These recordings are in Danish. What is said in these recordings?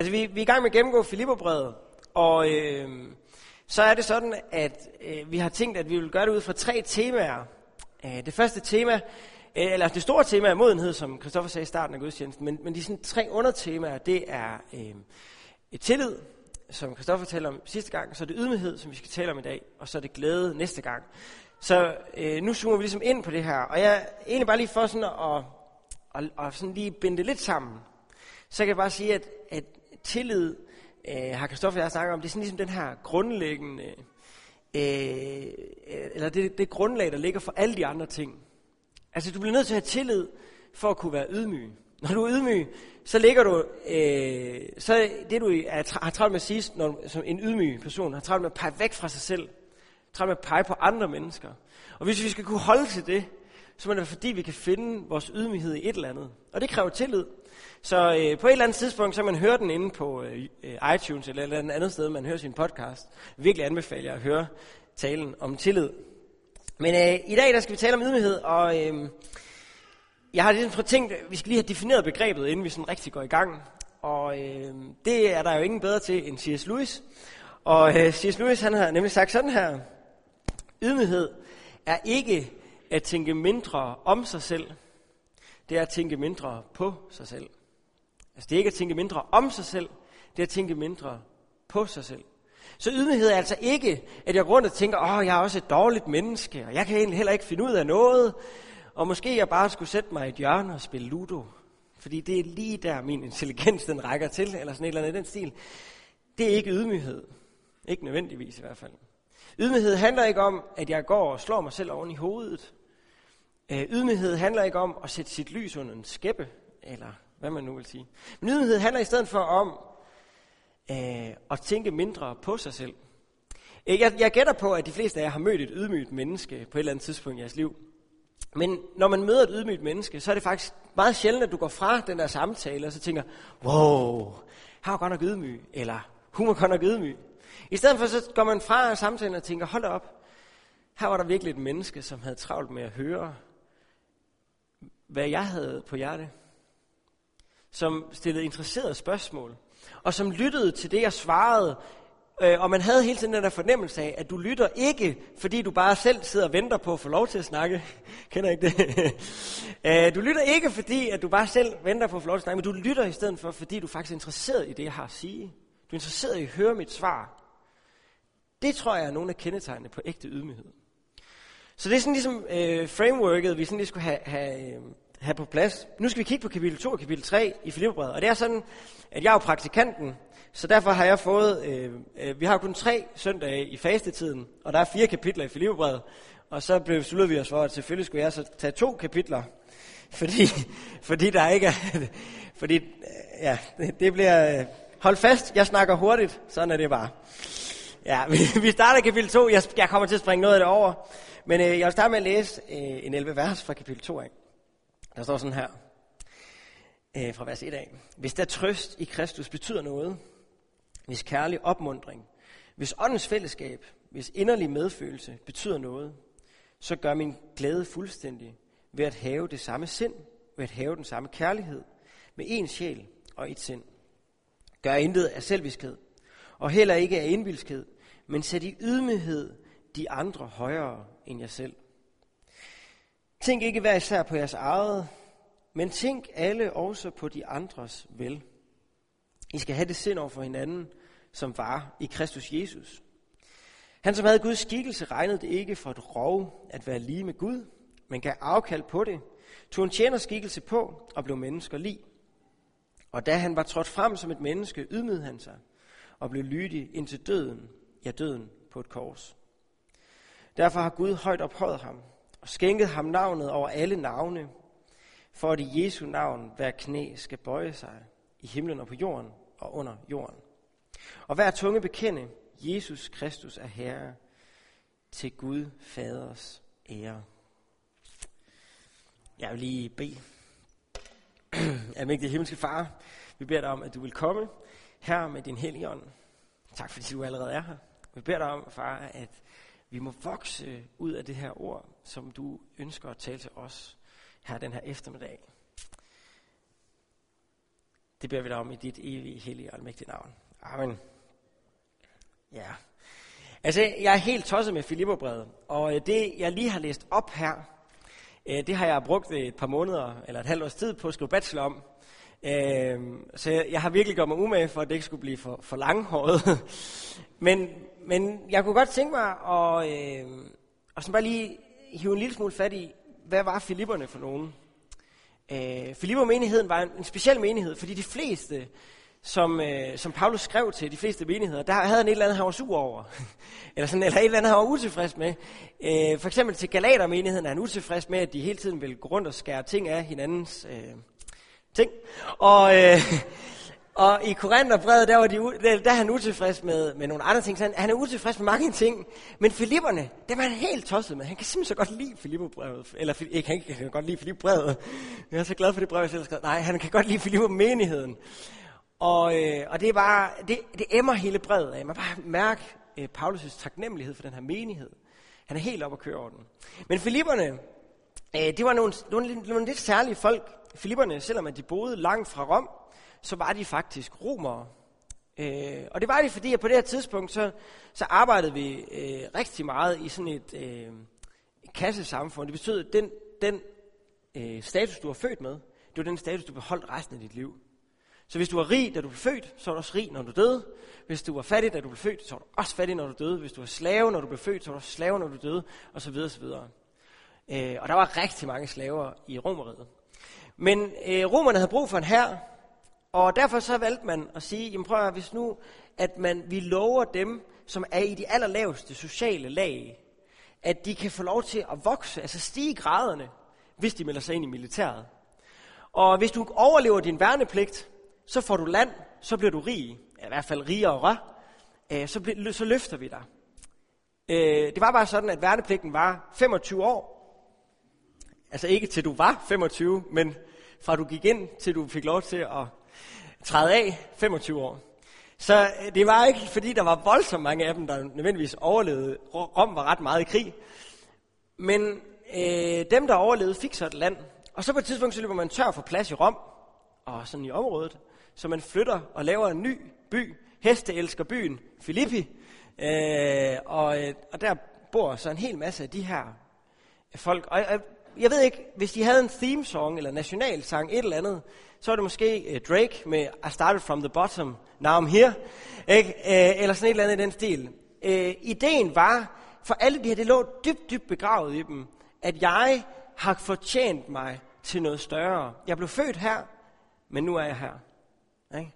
Altså, vi er i gang med at gennemgå Filipperbrevet, og så er det sådan, at vi har tænkt, at vi vil gøre det ud fra tre temaer. Det første tema, eller det store tema er modenhed, som Christoffer sagde i starten af gudstjenesten, men de sådan tre undertemaer, det er tillid, som Christoffer talte om sidste gang, så er det ydmyghed, som vi skal tale om i dag, og så er det glæde næste gang. Så nu zoomer vi ligesom ind på det her, og jeg egentlig bare lige for sådan at sådan lige binde det lidt sammen, så kan jeg bare sige, at tillid, har Christoffer og jeg snakket om, det er sådan ligesom den her grundlæggende, eller det grundlag, der ligger for alle de andre ting. Altså du bliver nødt til at have tillid, for at kunne være ydmyg. Når du er ydmyg, så ligger du, så det du har travlt med at sige, som en ydmyg person, har travlt med at pege væk fra sig selv, travlt med at pege på andre mennesker. Og hvis vi skal kunne holde til det, så må det være fordi, vi kan finde vores ydmyghed i et eller andet. Og det kræver tillid. Så på et eller andet tidspunkt, så man hører den inde på iTunes, eller et eller andet sted, man hører sin podcast. Virkelig anbefaler jeg at høre talen om tillid. Men i dag, der skal vi tale om ydmyghed, og jeg har ligesom tænkt, at vi skal lige have defineret begrebet, inden vi sådan rigtig går i gang. Og det er der jo ingen bedre til end C.S. Lewis. Og C.S. Lewis, han har nemlig sagt sådan her: ydmyghed er ikke at tænke mindre om sig selv, det er at tænke mindre på sig selv. Altså det er ikke at tænke mindre om sig selv, det er at tænke mindre på sig selv. Så ydmyghed er altså ikke, at jeg går rundt og tænker, jeg er også et dårligt menneske, og jeg kan egentlig heller ikke finde ud af noget, og måske jeg bare skulle sætte mig i et hjørne og spille ludo, fordi det er lige der min intelligens den rækker til, eller sådan et eller andet i den stil. Det er ikke ydmyghed. Ikke nødvendigvis i hvert fald. Ydmyghed handler ikke om, at jeg går og slår mig selv oven i hovedet. Ydmyghed handler ikke om at sætte sit lys under en skæppe, eller hvad man nu vil sige. Men ydmyghed handler i stedet for om at tænke mindre på sig selv. Jeg gætter på, at de fleste af jer har mødt et ydmygt menneske på et eller andet tidspunkt i jeres liv. Men når man møder et ydmygt menneske, så er det faktisk meget sjældent, at du går fra den der samtale og så tænker, wow, han var godt nok ydmyg, eller hun var godt nok ydmyg. I stedet for så går man fra samtalen og tænker, hold op, her var der virkelig et menneske, som havde travlt med at høre, hvad jeg havde på hjerte. Som stillede interesserede spørgsmål. Og som lyttede til det, jeg svarede. Og man havde hele tiden den der fornemmelse af, at du lytter ikke, fordi du bare selv sidder og venter på at få lov til at snakke. Kender ikke det? Du lytter ikke, fordi at du bare selv venter på at få lov til at snakke, men du lytter i stedet for, fordi du faktisk er interesseret i det, jeg har at sige. Du er interesseret i at høre mit svar. Det tror jeg er nogle af kendetegnene på ægte ydmyghed. Så det er sådan ligesom frameworket, vi sådan lige skulle have på plads. Nu skal vi kigge på kapitel 2 og kapitel 3 i Filipperbrevet. Og det er sådan, at jeg er praktikanten, så derfor har jeg fået, vi har kun 3 søndage i fastetiden, og der er 4 kapitler i Filipperbrevet. Og så besluttede vi os for, at selvfølgelig skulle jeg så tage 2 kapitler, fordi der ikke er, det bliver, hold fast, jeg snakker hurtigt, sådan er det bare. Ja, vi starter kapitel 2. Jeg kommer til at springe noget af det over. Men jeg vil starte med at læse en 11 vers fra kapitel 2 af. Der står sådan her, fra vers 1 af. Hvis der trøst i Kristus betyder noget, hvis kærlig opmuntring, hvis åndens fællesskab, hvis inderlig medfølelse betyder noget, så gør min glæde fuldstændig ved at have det samme sind, ved at have den samme kærlighed, med én sjæl og ét sind. Gør intet af selviskhed, og heller ikke af indvildskhed, men sæt i ydmyghed de andre højere end jer selv. Tænk ikke hver især på jeres eget, men tænk alle også på de andres vel. I skal have det sind over for hinanden, som var i Kristus Jesus. Han, som havde Guds skikkelse, regnede det ikke for et rov at være lige med Gud, men gav afkald på det, tog en tjenerskikkelse på og blev mennesker lig. Og da han var trådt frem som et menneske, ydmygede han sig og blev lydig indtil døden, ja døden på et kors. Derfor har Gud højt ophøjet ham og skænket ham navnet over alle navne, for at i Jesu navn hver knæ skal bøje sig i himlen og på jorden og under jorden. Og hver tunge bekende, Jesus Kristus er Herre, til Gud Faders ære. Jeg vil lige bede. Almægtige himmelske Far, vi beder dig om, at du vil komme her med din hellige ånd. Tak fordi du allerede er her. Vi beder dig om, far, at vi må vokse ud af det her ord, som du ønsker at tale til os her den her eftermiddag. Det beder vi dig om i dit evige, hellige og almægtige navn. Amen. Ja. Altså, jeg er helt tosset med Filipperbrevet, og det, jeg lige har læst op her, det har jeg brugt et par måneder eller et halvt års tid på at skrive bachelor om. Så jeg har virkelig gjort mig umage for, at det ikke skulle blive for langhåret. men jeg kunne godt tænke mig at sådan bare lige hive en lille smule fat i, hvad var Filipperne for nogen? Filippermenigheden var en speciel menighed, fordi de fleste, som Paulus skrev til, de fleste menigheder, der havde han et eller andet, han var sur over. eller et eller andet, han var utilfreds med. For eksempel til Galatermenigheden er han utilfreds med, at de hele tiden ville gå rundt og skære ting af hinandens ting. Og i Korintherbrevet, der er han utilfreds med nogle andre ting. Så han er utilfreds med mange ting. Men Filipperne, dem er han helt tosset med. Han kan simpelthen så godt lide Filipperbrevet. Eller ikke, han kan godt lide Filipperbrevet. Jeg er så glad for det brev, jeg selv har skrevet. Nej, han kan godt lide Filippermenigheden. Og det er bare, det emmer hele brevet af. Man bare mærker Paulus' taknemmelighed for den her menighed. Han er helt op at køre over den. Men Filipperne, det var nogle lidt særlige folk. Filipperne, selvom de boede langt fra Rom, så var de faktisk romere. Og det var de, fordi at på det her tidspunkt, så arbejdede vi rigtig meget i sådan et kassesamfund. Det betød, at den status, du var født med, det var den status, du beholdt resten af dit liv. Så hvis du var rig, da du blev født, så var du også rig, når du døde. Hvis du var fattig, da du blev født, så var du også fattig, når du døde. Hvis du var slave, når du blev født, så var du slave, når du døde, og så videre, så videre. Og der var rigtig mange slaver i Romeriet. Men romerne havde brug for en hær, og derfor så valgte man at sige, jamen prøv at høre, hvis nu, at vi lover dem, som er i de allerlaveste sociale lag, at de kan få lov til at vokse, altså stige graderne, hvis de melder sig ind i militæret. Og hvis du overlever din værnepligt, så får du land, så bliver du rig, i hvert fald rigere og så løfter vi dig. Det var bare sådan, at værnepligten var 25 år. Altså ikke til du var 25, men fra du gik ind, til du fik lov til at træde af 25 år. Så det var ikke, fordi der var voldsomt mange af dem, der nødvendigvis overlevede. Rom var ret meget i krig. Men dem, der overlevede, fik så et land. Og så på et tidspunkt, så løber man tør for plads i Rom, og sådan i området. Så man flytter og laver en ny by. Heste elsker byen Filippi. Og der bor så en hel masse af de her folk. Og jeg ved ikke, hvis de havde en theme song eller nationalsang, et eller andet, så var det måske Drake med I started from the bottom, now I'm here, ikke? Eller sådan et eller andet i den stil. Ideen var, for alle de her, det lå dybt begravet i dem, at jeg har fortjent mig til noget større. Jeg blev født her, men nu er jeg her. Ikke?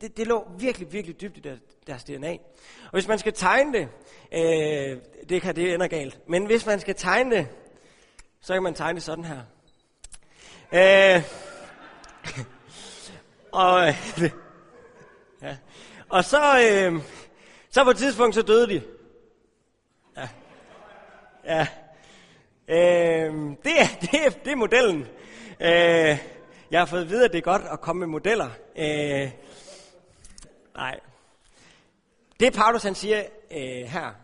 Det lå virkelig dybt i deres DNA. Og hvis man skal tegne det, det ender galt, men hvis man skal tegne det, så kan man tegne det sådan her. Ja. Og så på et tidspunkt, så døde de. Ja. Det er modellen. Jeg har fået at vide, at det er godt at komme med modeller. Nej. Det Paulus han siger her,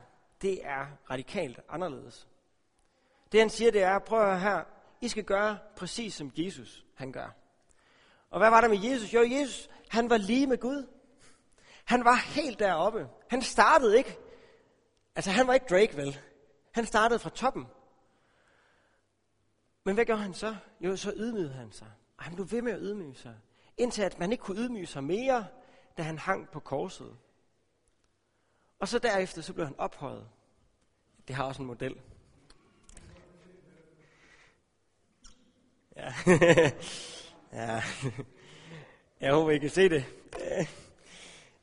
det er radikalt anderledes. Det han siger, det er, prøv at høre her, I skal gøre præcis som Jesus, han gør. Og hvad var der med Jesus? Jo, Jesus, han var lige med Gud. Han var helt deroppe. Han startede ikke, altså han var ikke Drake, vel? Han startede fra toppen. Men hvad gjorde han så? Jo, så ydmygede han sig. Og han blev ved med at ydmyge sig. Indtil at man ikke kunne ydmyge sig mere, da han hang på korset. Og så derefter, så blev han ophøjet. Det har også en model. Ja. Ja. Jeg håber, I kan se det.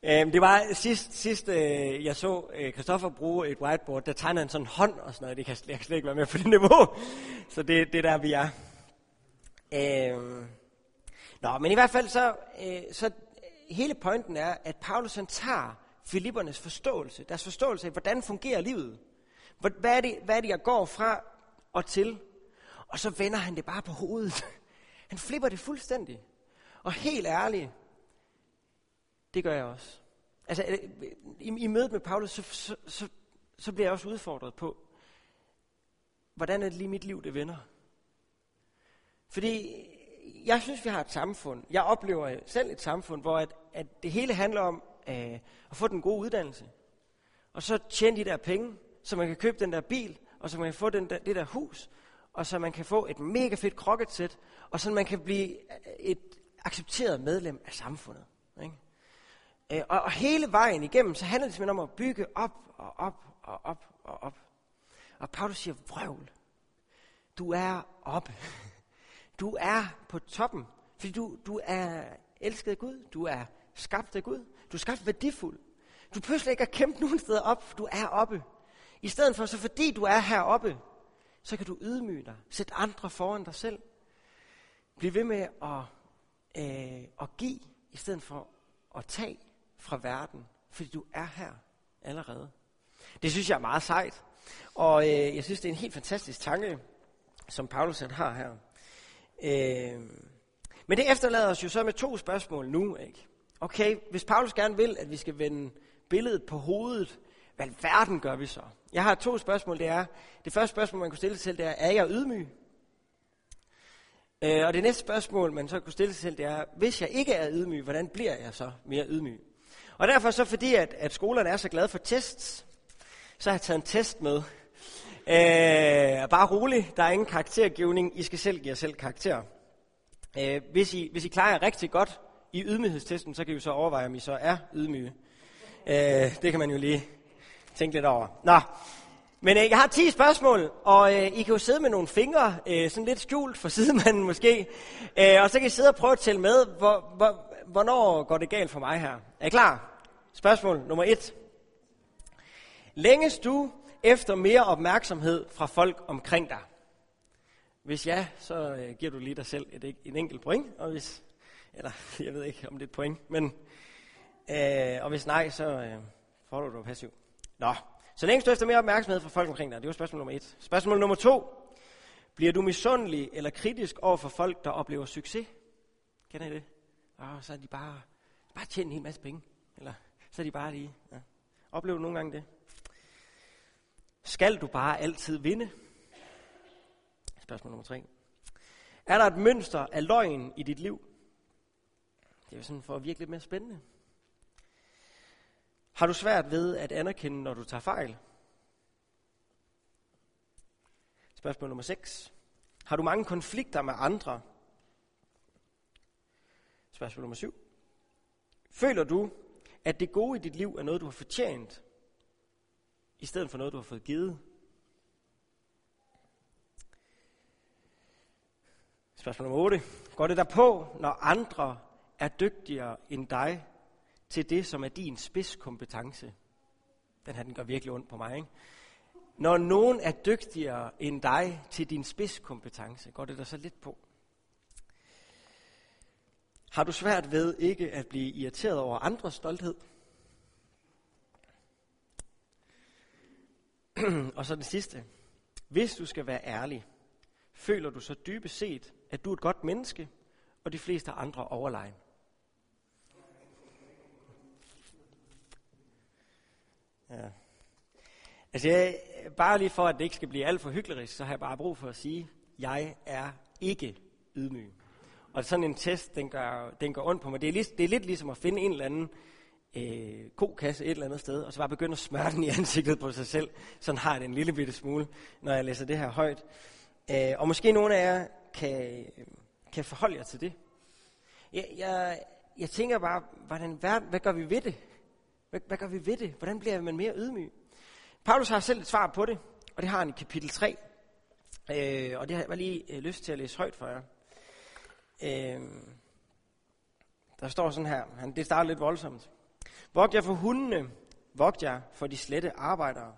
Det var sidst jeg så Christoffer bruge et whiteboard, der tegnede han sådan en hånd og sådan noget. Det kan jeg slet ikke være med på det niveau. Så det er der, vi er. Men i hvert fald så hele pointen er, at Paulus han tager Filippernes forståelse, deres forståelse af, hvordan fungerer livet. Hvad er det, jeg går fra og til? Og så vender han det bare på hovedet. Han flipper det fuldstændig. Og helt ærligt, det gør jeg også. Altså, i mødet med Paulus, så bliver jeg også udfordret på, hvordan er det lige mit liv, det vender. Fordi jeg synes, vi har et samfund. Jeg oplever selv et samfund, hvor at det hele handler om at få den gode uddannelse. Og så tjene de der penge, så man kan købe den der bil, og så man kan få det der hus, og så man kan få et mega fedt krokketsæt, og så man kan blive et accepteret medlem af samfundet. Ikke? Og hele vejen igennem, så handler det simpelthen om at bygge op og op og op og op. Og Paulus siger, vrøvl, du er oppe. Du er på toppen, fordi du er elsket af Gud, du er skabt af Gud, du er skabt værdifuld. Du pludselig ikke at kæmpe nogen steder op, du er oppe. I stedet for, så fordi du er heroppe, så kan du ydmyge dig, sætte andre foran dig selv. Bliv ved med at give, i stedet for at tage fra verden, fordi du er her allerede. Det synes jeg er meget sejt, og jeg synes, det er en helt fantastisk tanke, som Paulus har her. Men det efterlader os jo så med 2 spørgsmål nu, ikke? Okay, hvis Paulus gerne vil, at vi skal vende billedet på hovedet, hvad i verden gør vi så? Jeg har 2 spørgsmål, det er, det første spørgsmål, man kunne stille sig selv, det er jeg ydmyg? Og det næste spørgsmål, man så kunne stille sig selv, det er, hvis jeg ikke er ydmyg, hvordan bliver jeg så mere ydmyg? Og derfor så, fordi at skolerne er så glade for tests, så har jeg taget en test med. Bare rolig, der er ingen karaktergivning, I skal selv give jer selv karakter. Hvis I klarer jer rigtig godt i ydmyghedstesten, så kan I så overveje, om I så er ydmyge. Det kan man jo lige tænke lidt over. Nå, men jeg har 10 spørgsmål, og I kan jo sidde med nogle fingre, sådan lidt skjult for sidemanden måske. Og så kan I sidde og prøve at tælle med, hvornår går det galt for mig her. Er I klar? Spørgsmål nummer 1. Længes du efter mere opmærksomhed fra folk omkring dig? Hvis ja, så giver du lige dig selv en enkelt point, og hvis... Eller, jeg ved ikke, om det er et point, men... og hvis nej, så forholder du dig passiv. Nå, så længe du efter mere opmærksomhed fra folk omkring dig. Det var spørgsmål nummer 1. Spørgsmål nummer 2. Bliver du misundelig eller kritisk over for folk, der oplever succes? Kender I det? Og så er de bare tjent en hel masse penge. Eller så er de bare lige... Ja. Oplever du nogle gange det? Skal du bare altid vinde? Spørgsmål nummer 3. Er der et mønster af løgn i dit liv? Det er jo sådan for at virke lidt mere spændende. Har du svært ved at anerkende, når du tager fejl? Spørgsmål nummer 6. Har du mange konflikter med andre? Spørgsmål nummer 7. Føler du, at det gode i dit liv er noget, du har fortjent, i stedet for noget, du har fået givet? Spørgsmål nummer 8. Går det derpå, når andre er dygtigere end dig til det, som er din spidskompetence? Den gør virkelig ondt på mig, ikke? Når nogen er dygtigere end dig til din spidskompetence, går det der så lidt på? Har du svært ved ikke at blive irriteret over andres stolthed? Og så det sidste. Hvis du skal være ærlig, føler du så dybest set, at du er et godt menneske, og de fleste andre overlegen? Ja. Altså, bare lige for, at det ikke skal blive alt for hyklerisk, så har jeg bare brug for at sige, jeg er ikke ydmyg. Og sådan en test, den gør ondt på mig. Det er lidt ligesom at finde en eller anden kokasse et eller andet sted, og så bare begynde at smøre den i ansigtet på sig selv. Sådan har jeg det en lille bitte smule, når jeg læser det her højt. Og måske nogle af jer kan forholde jer til det. Jeg tænker bare, hvad gør vi ved det? Hvad gør vi ved det? Hvordan bliver man mere ydmyg? Paulus har selv et svar på det, og det har han i kapitel 3. Og det har jeg bare lige lyst til at læse højt for jer. Der står sådan her, det starter lidt voldsomt. Vogt jer for hundene, vogt jer for de slette arbejdere,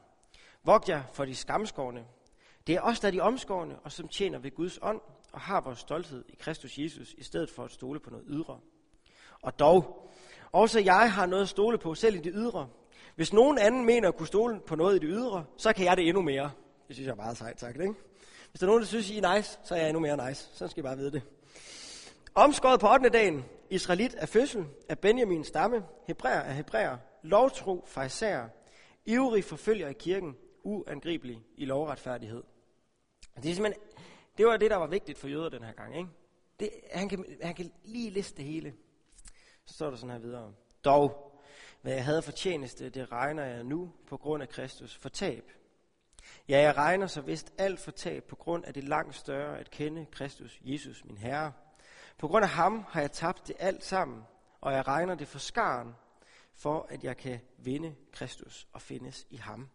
vogt jer for de skamskårne. Det er os, der er de omskårne, og som tjener ved Guds ånd, og har vores stolthed i Kristus Jesus, i stedet for at stole på noget ydre. Og dog, også jeg har noget at stole på, selv i det ydre. Hvis nogen anden mener at kunne stole på noget i det ydre, så kan jeg det endnu mere. Det synes jeg er meget sejt sagt, ikke? Hvis der er nogen, der synes, I er nice, så er jeg endnu mere nice. Sådan skal I bare vide det. Omskåret på 8. dagen, israelit af fødsel, af Benjamins stamme, hebræer af hebræer, lovtro, farisæer, ivrig forfølger i kirken, uangribelig i lovretfærdighed. Det var det, der var vigtigt for jøder den her gang, ikke? Det, han kan lige liste det hele. Så står der sådan her videre. Dog, hvad jeg havde for tjeneste, det regner jeg nu på grund af Kristus for tab. Ja, jeg regner så vist alt for tab på grund af det langt større at kende Kristus, Jesus, min Herre. På grund af ham har jeg tabt det alt sammen, og jeg regner det for skaren, for at jeg kan vinde Kristus og findes i ham.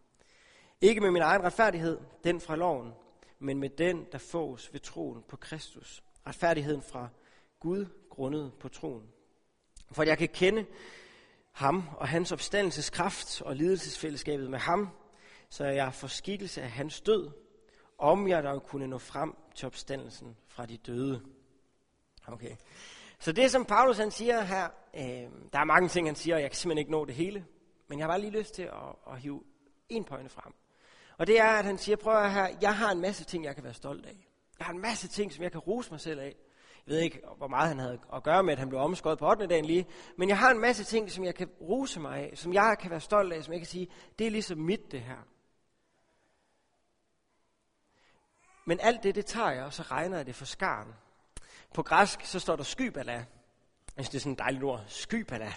Ikke med min egen retfærdighed, den fra loven, men med den, der fås ved troen på Kristus. Retfærdigheden fra Gud grundet på troen. For at jeg kan kende ham og hans opstandelseskraft og lidelsesfællesskabet med ham, så er jeg for skikkelse af hans død, om jeg dog kunne nå frem til opstandelsen fra de døde. Okay. Så det som Paulus han siger her, der er mange ting han siger, og jeg kan simpelthen ikke nå det hele, men jeg har bare lige lyst til at hive en pointe frem. Og det er, at han siger, prøv at her, jeg har en masse ting, jeg kan være stolt af. Jeg har en masse ting, som jeg kan rose mig selv af. Jeg ved ikke, hvor meget han havde at gøre med, at han blev omskåret på 8. dagen lige. Men jeg har en masse ting, som jeg kan rose mig af, som jeg kan være stolt af, som jeg kan sige, det er ligesom mit det her. Men alt det tager jeg, og så regner jeg det for skaren. På græsk, så står der skybala. Jeg synes, det er sådan et dejligt ord. Skybala.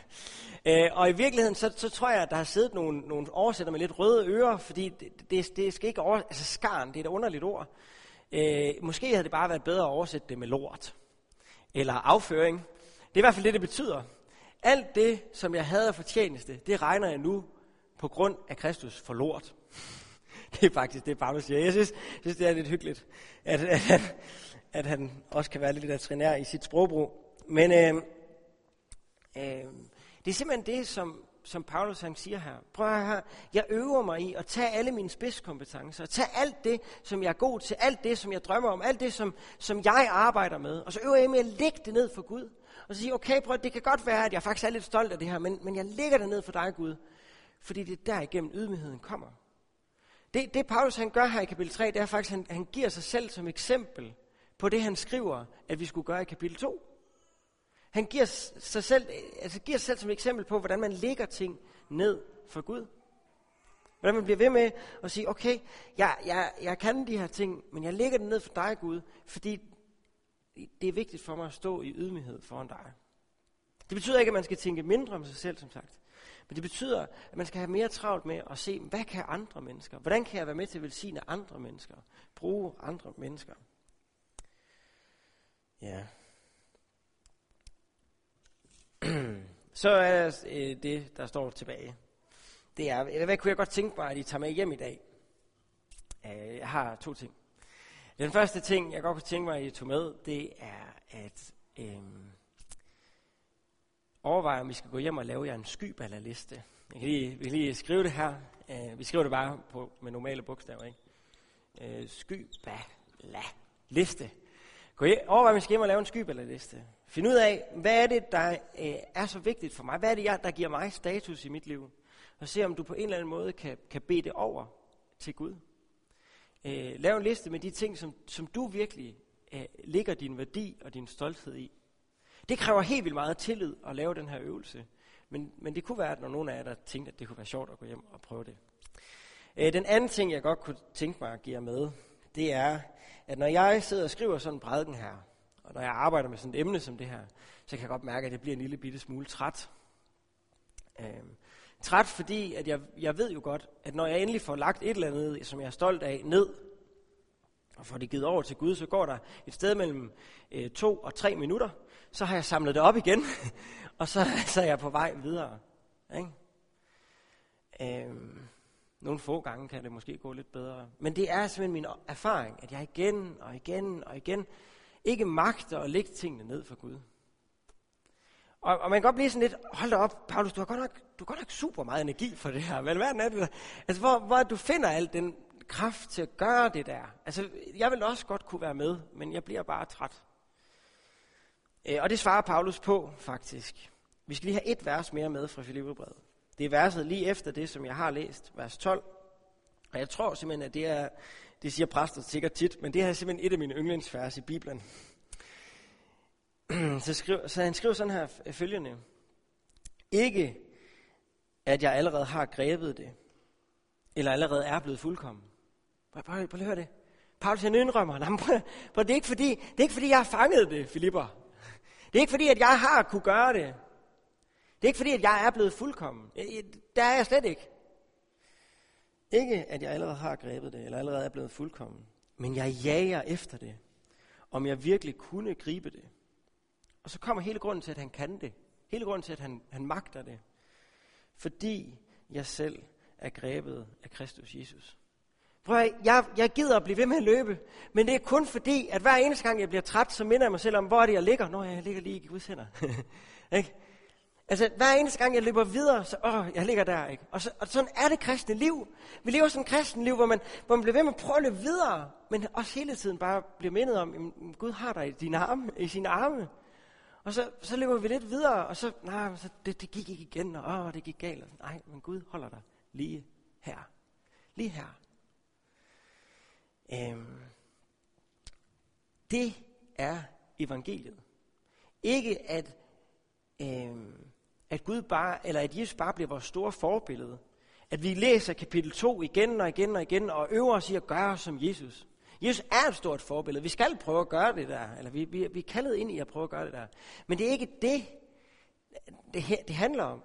Og i virkeligheden, så tror jeg, at der har siddet nogle oversætter med lidt røde ører, fordi det skal ikke oversætte. Altså skaren, det er et underligt ord. Måske havde det bare været bedre at oversætte det med lort. Eller afføring. Det er i hvert fald det betyder. Alt det, som jeg havde for tjeneste, det regner jeg nu på grund af Kristus for lort. Det er faktisk det, Paulus siger. Jeg synes, det er lidt hyggeligt, at han også kan være lidt latrinær i sit sprogbrug. Men det er simpelthen det, som Paulus han siger her. Prøv at høre, jeg øver mig i at tage alle mine spidskompetencer, tage alt det, som jeg er god til, alt det, som jeg drømmer om, alt det, som jeg arbejder med, og så øver jeg med at lægge det ned for Gud, og så sige, okay, prøv at, det kan godt være, at jeg faktisk er lidt stolt af det her, men jeg lægger det ned for dig, Gud, fordi det er der igennem ydmygheden kommer. Det Paulus han gør her i kapitel 3, det er faktisk, han giver sig selv som eksempel på det, han skriver, at vi skulle gøre i kapitel 2. Han giver sig selv som et eksempel på, hvordan man lægger ting ned for Gud. Hvordan man bliver ved med at sige, okay, jeg kan de her ting, men jeg lægger det ned for dig, Gud, fordi det er vigtigt for mig at stå i ydmyghed foran dig. Det betyder ikke, at man skal tænke mindre om sig selv, som sagt. Men det betyder, at man skal have mere travlt med at se, hvad kan andre mennesker? Hvordan kan jeg være med til at velsigne andre mennesker? Bruge andre mennesker? Ja. Så er det, der står tilbage. Det er, hvad kunne jeg godt tænke mig, at I tager med hjem i dag? Jeg har 2 ting. Den første ting, jeg godt kunne tænke mig, at I tog med, det er at overveje, om vi skal gå hjem og lave jer en skyballerliste. Vi kan lige skrive det her. Vi skriver det bare med normale bogstaver, ikke? Skyballerliste. Overvej, om vi skal hjem og lave en skyballerliste. Find ud af, hvad er det, der er så vigtigt for mig? Hvad er det, der giver mig status i mit liv? Og se, om du på en eller anden måde kan bede det over til Gud. Lav en liste med de ting, som du virkelig lægger din værdi og din stolthed i. Det kræver helt vildt meget tillid at lave den her øvelse. Men det kunne være, at når nogen af jer, der tænkte, at det kunne være sjovt at gå hjem og prøve det. Den anden ting, jeg godt kunne tænke mig at give jer med, det er, at når jeg sidder og skriver sådan en prædiken her, og når jeg arbejder med sådan et emne som det her, så kan jeg godt mærke, at jeg bliver en lille bitte smule træt. Træt, fordi at jeg ved jo godt, at når jeg endelig får lagt et eller andet, som jeg er stolt af, ned, og får det givet over til Gud, så går der et sted mellem 2 og 3 minutter, så har jeg samlet det op igen, og så er jeg på vej videre. Ikke? Nogle få gange kan det måske gå lidt bedre. Men det er simpelthen min erfaring, at jeg igen og igen og igen ikke magter at lægge tingene ned for Gud. Og man kan godt blive sådan lidt, hold da op, Paulus, du har godt nok super meget energi for det her. Men hvad er det der? Altså, hvor du finder al den kraft til at gøre det der. Altså, jeg vil også godt kunne være med, men jeg bliver bare træt. Og det svarer Paulus på, faktisk. Vi skal lige have et vers mere med fra Filipperbrevet. Det er verset lige efter det, som jeg har læst, vers 12. Og jeg tror simpelthen, at det siger præster sikkert tit, men det her er simpelthen et af mine yndlingsvers i Bibelen. Så han skriver sådan her følgende. Ikke, at jeg allerede har grebet det, eller allerede er blevet fuldkommen. Prøv at høre det. Paulus han indrømmer, for det er ikke fordi jeg har fanget det, Filipper. Det er ikke fordi, at jeg har kunne gøre det. Det er ikke fordi, at jeg er blevet fuldkommen. Der er jeg slet ikke. Ikke at jeg allerede har grebet det, eller allerede er blevet fuldkommen. Men jeg jager efter det, om jeg virkelig kunne gribe det. Og så kommer hele grunden til, at han kan det. Hele grunden til, at han magter det. Fordi jeg selv er grebet af Kristus Jesus. Prøv at, jeg gider at blive ved med at løbe, men det er kun fordi, at hver eneste gang jeg bliver træt, så minder jeg mig selv om, hvor er det, jeg ligger. Nå, jeg ligger lige i Guds hænder. Ikke? Altså, hver eneste gang jeg løber videre, så jeg ligger der, ikke? Og sådan er det kristne liv. Vi lever sådan et kristne liv, hvor man bliver ved med at prøve at løbe videre, men også hele tiden bare bliver mindet om, jamen, Gud har dig i sine arme. Og så løber vi lidt videre, og så det gik ikke igen, og det gik galt. Nej, men Gud holder dig lige her. Lige her. Det er evangeliet. Ikke at Gud bare, eller at Jesus bare bliver vores store forbillede. At vi læser kapitel 2 igen og igen og igen, og øver os i at gøre som Jesus. Jesus er et stort forbillede. Vi skal prøve at gøre det der, eller vi er kaldet ind i at prøve at gøre det der. Men det er ikke det handler om.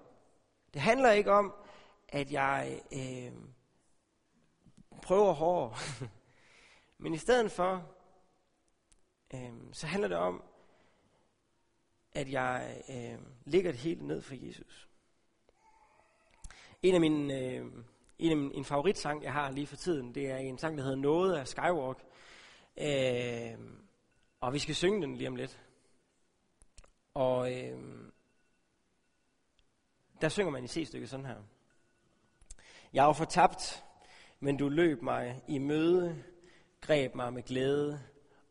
Det handler ikke om, at jeg prøver hårdere. Men i stedet for, så handler det om, at jeg lægger det hele ned for Jesus. En favoritsang, jeg har lige for tiden, det er en sang, der hedder Noget af Skywalk. Og vi skal synge den lige om lidt. Og der synger man i C-stykket sådan her. Jeg er jo fortabt, men du løb mig i møde, greb mig med glæde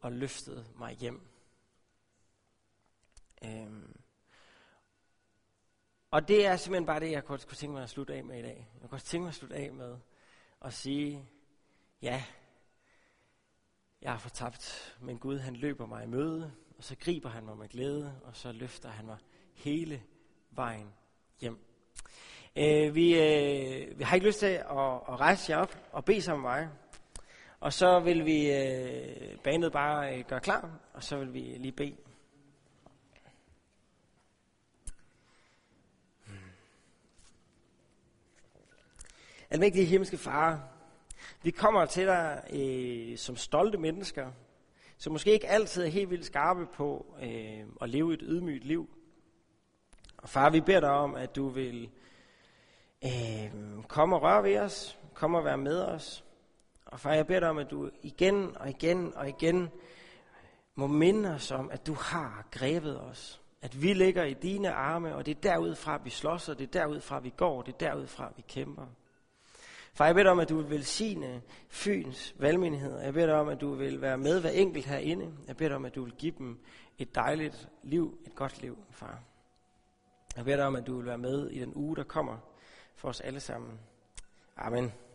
og løftede mig hjem. Og det er simpelthen bare det, jeg kunne tænke mig at slutte af med i dag. Jeg kunne tænke mig at slutte af med at sige, ja, jeg er fortabt, men Gud han løber mig i møde, og så griber han mig med glæde, og så løfter han mig hele vejen hjem. Vi har ikke lyst til at rejse jer op og bede sammen med mig. Og så vil vi bandet bare gøre klar, og så vil vi lige bede. Almægtige himmelske Far, vi kommer til dig som stolte mennesker, som måske ikke altid er helt vildt skarpe på at leve et ydmygt liv. Og Far, vi beder dig om, at du vil komme og røre ved os, komme og være med os. Og Far, jeg beder dig om, at du igen og igen og igen må minde os om, at du har grebet os. At vi ligger i dine arme, og det er derudfra, vi slås, og det er derudfra, vi går, det er derudfra, vi kæmper. Far, jeg beder dig om, at du vil velsigne Fyns valgmenigheder. Jeg beder dig om, at du vil være med hver enkelt herinde. Jeg beder dig om, at du vil give dem et dejligt liv, et godt liv, Far. Jeg beder dig om, at du vil være med i den uge, der kommer for os alle sammen. Amen.